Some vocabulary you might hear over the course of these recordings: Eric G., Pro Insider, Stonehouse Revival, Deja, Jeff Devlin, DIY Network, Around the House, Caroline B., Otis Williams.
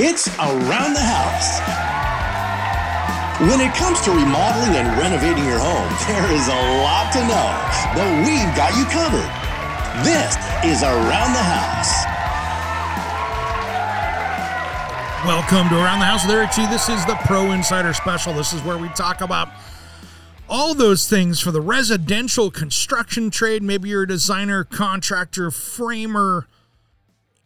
It's Around the House. When it comes to remodeling and renovating your home, there is a lot to know, but we've got you covered. This is Around the House. Welcome to Around the House with Eric G. This is the Pro Insider Special. This is where we talk about all those things for the residential construction trade. Maybe you're a designer, contractor, framer,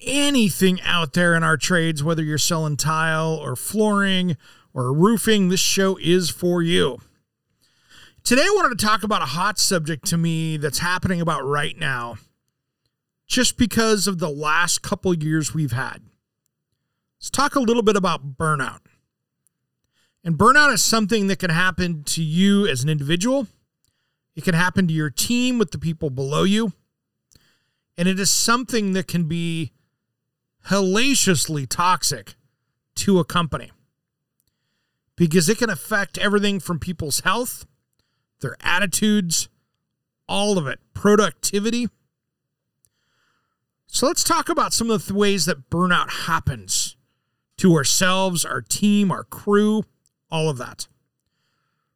anything out there in our trades, whether you're selling tile or flooring or roofing, this show is for you. Today, I wanted to talk about a hot subject to me that's happening about right now, just because of the last couple years we've had. Let's talk a little bit about burnout. And burnout is something that can happen to you as an individual. It can happen to your team with the people below you. And it is something that can be hellaciously toxic to a company because it can affect everything from people's health, their attitudes, all of it, productivity. So let's talk about some of the ways that burnout happens to ourselves, our team, our crew, all of that.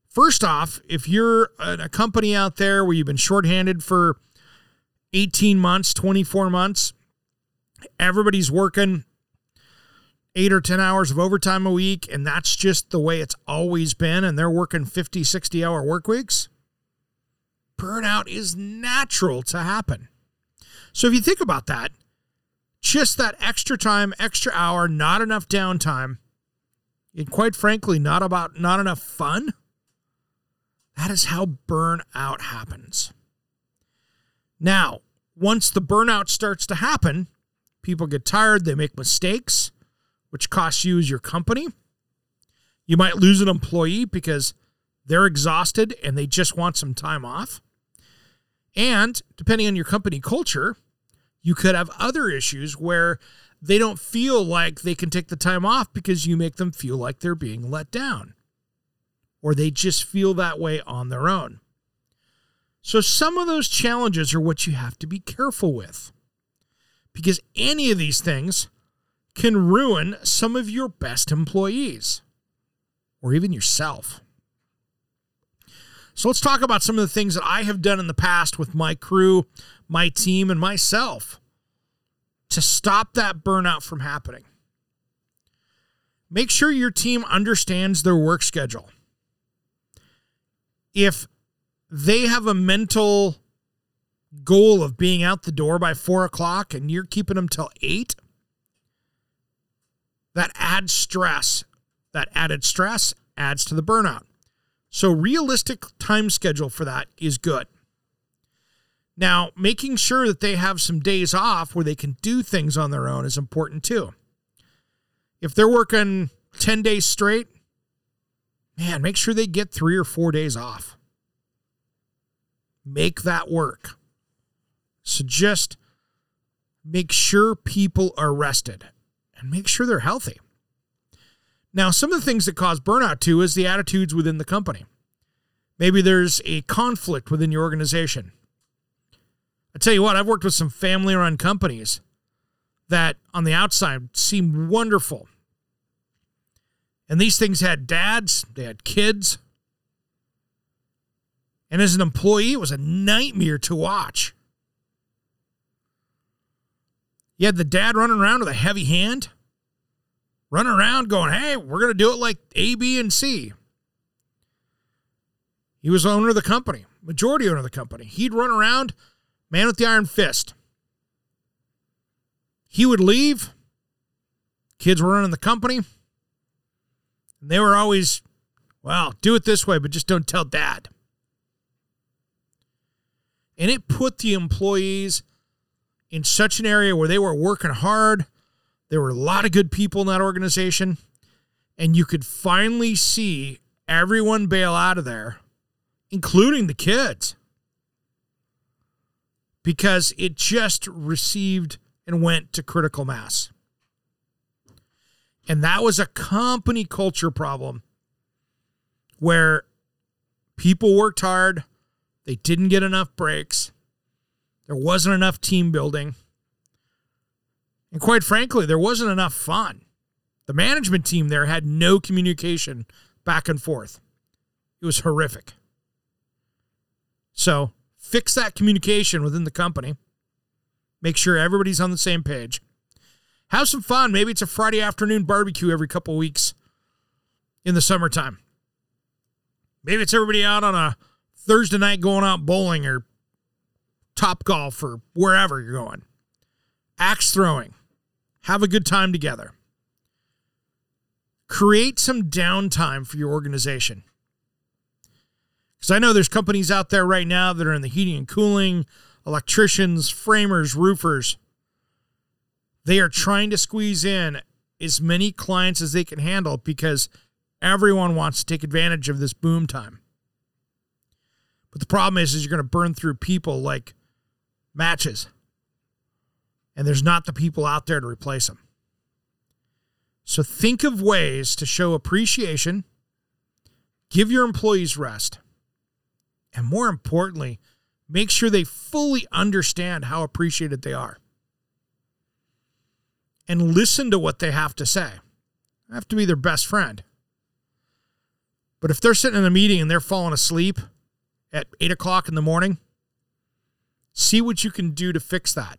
First off, if you're a company out there where you've been shorthanded for 18 months, 24 months, everybody's working 8 or 10 hours of overtime a week, and that's just the way it's always been, and they're working 50, 60-hour work weeks, burnout is natural to happen. So if you think about that, just that extra time, extra hour, not enough downtime, and quite frankly, not enough fun. That is how burnout happens. Now, once the burnout starts to happen, people get tired, they make mistakes, which costs you as your company. You might lose an employee because they're exhausted and they just want some time off. And depending on your company culture, you could have other issues where they don't feel like they can take the time off because you make them feel like they're being let down, or they just feel that way on their own. So some of those challenges are what you have to be careful with, because any of these things can ruin some of your best employees or even yourself. So let's talk about some of the things that I have done in the past with my crew, my team, and myself to stop that burnout from happening. Make sure your team understands their work schedule. If they have a mental goal of being out the door by 4 o'clock and you're keeping them till 8, that adds stress. That added stress adds to the burnout. So realistic time schedule for that is good. Now, making sure that they have some days off where they can do things on their own is important too. If they're working 10 days straight, man, make sure they get 3 or 4 days off. Make that work. So just make sure people are rested and make sure they're healthy. Now, some of the things that cause burnout too is the attitudes within the company. Maybe there's a conflict within your organization. I tell you what, I've worked with some family-run companies that on the outside seem wonderful. And these things had dads, they had kids. And as an employee, it was a nightmare to watch. You had the dad running around with a heavy hand, running around going, hey, we're going to do it like A, B, and C. He was owner of the company, majority owner of the company. He'd run around, man with the iron fist. He would leave. Kids were running the company. And they were always, well, do it this way, but just don't tell dad. And it put the employees in such an area where they were working hard. There were a lot of good people in that organization. And you could finally see everyone bail out of there, including the kids, because it just received and went to critical mass. And that was a company culture problem where people worked hard, they didn't get enough breaks, there wasn't enough team building, and quite frankly, there wasn't enough fun. The management team there had no communication back and forth. It was horrific. So fix that communication within the company. Make sure everybody's on the same page. Have some fun. Maybe it's a Friday afternoon barbecue every couple of weeks in the summertime. Maybe it's everybody out on a Thursday night going out bowling or top golf or wherever you're going. Axe throwing. Have a good time together. Create some downtime for your organization. Because I know there's companies out there right now that are in the heating and cooling, electricians, framers, roofers. They are trying to squeeze in as many clients as they can handle because everyone wants to take advantage of this boom time. But the problem is you're going to burn through people like matches. And there's not the people out there to replace them. So think of ways to show appreciation, give your employees rest, and more importantly, make sure they fully understand how appreciated they are. And listen to what they have to say. I have to be their best friend. But if they're sitting in a meeting and they're falling asleep at 8 o'clock in the morning, see what you can do to fix that.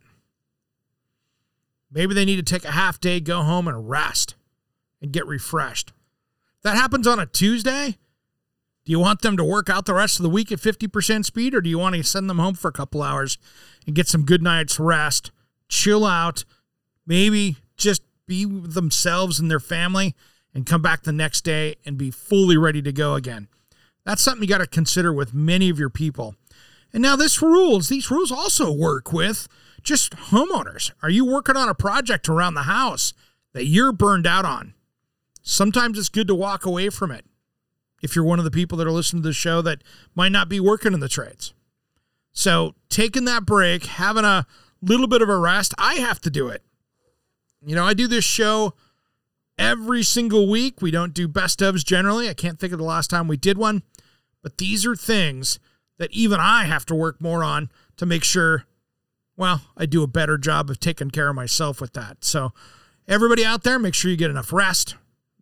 Maybe they need to take a half day, go home and rest and get refreshed. If that happens on a Tuesday, do you want them to work out the rest of the week at 50% speed, or do you want to send them home for a couple hours and get some good night's rest, chill out, maybe just be with themselves and their family and come back the next day and be fully ready to go again? That's something you got to consider with many of your people. And now these rules also work with just homeowners. Are you working on a project around the house that you're burned out on? Sometimes it's good to walk away from it if you're one of the people that are listening to the show that might not be working in the trades. So taking that break, having a little bit of a rest, I have to do it. You know, I do this show every single week. We don't do best ofs generally. I can't think of the last time we did one. But these are things that even I have to work more on to make sure, well, I do a better job of taking care of myself with that. So everybody out there, make sure you get enough rest.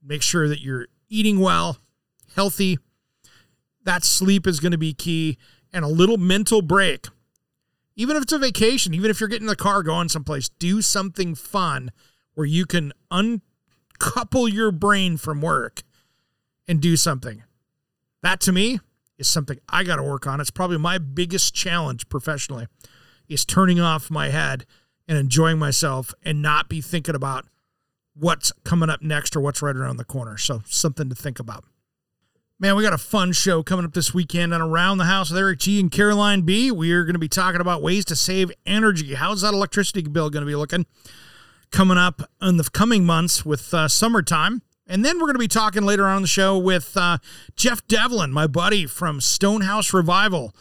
Make sure that you're eating well, healthy. That sleep is going to be key. And a little mental break. Even if it's a vacation, even if you're getting in the car going someplace, do something fun where you can uncouple your brain from work and do something. That, to me, is something I got to work on. It's probably my biggest challenge professionally, is turning off my head and enjoying myself and not be thinking about what's coming up next or what's right around the corner. So something to think about. Man, we got a fun show coming up this weekend on Around the House with Eric G. and Caroline B. We're going to be talking about ways to save energy. How's that electricity bill going to be looking coming up in the coming months with summertime? And then we're going to be talking later on in the show with Jeff Devlin, my buddy from Stonehouse Revival,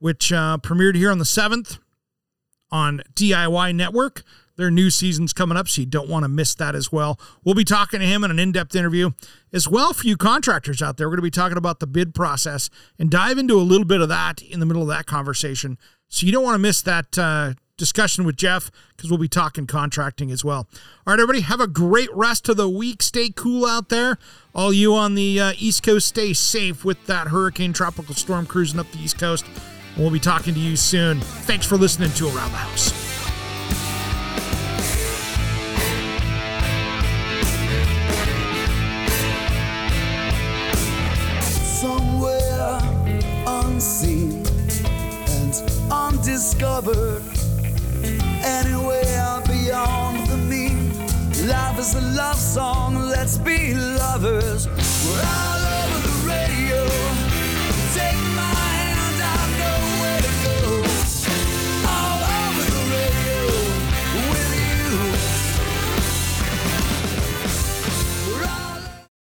which premiered here on the 7th on DIY Network. Their new season's coming up, so you don't want to miss that as well. We'll be talking to him in an in-depth interview. As well, for you contractors out there, we're going to be talking about the bid process and dive into a little bit of that in the middle of that conversation. So you don't want to miss that discussion with Jeff, because we'll be talking contracting as well. All right, everybody, have a great rest of the week. Stay cool out there. All you on the East Coast, stay safe with that hurricane tropical storm cruising up the East Coast. And we'll be talking to you soon. Thanks for listening to Around the House. Somewhere unseen and undiscovered, anywhere beyond the mean, life is a love song, let's be lovers. We're out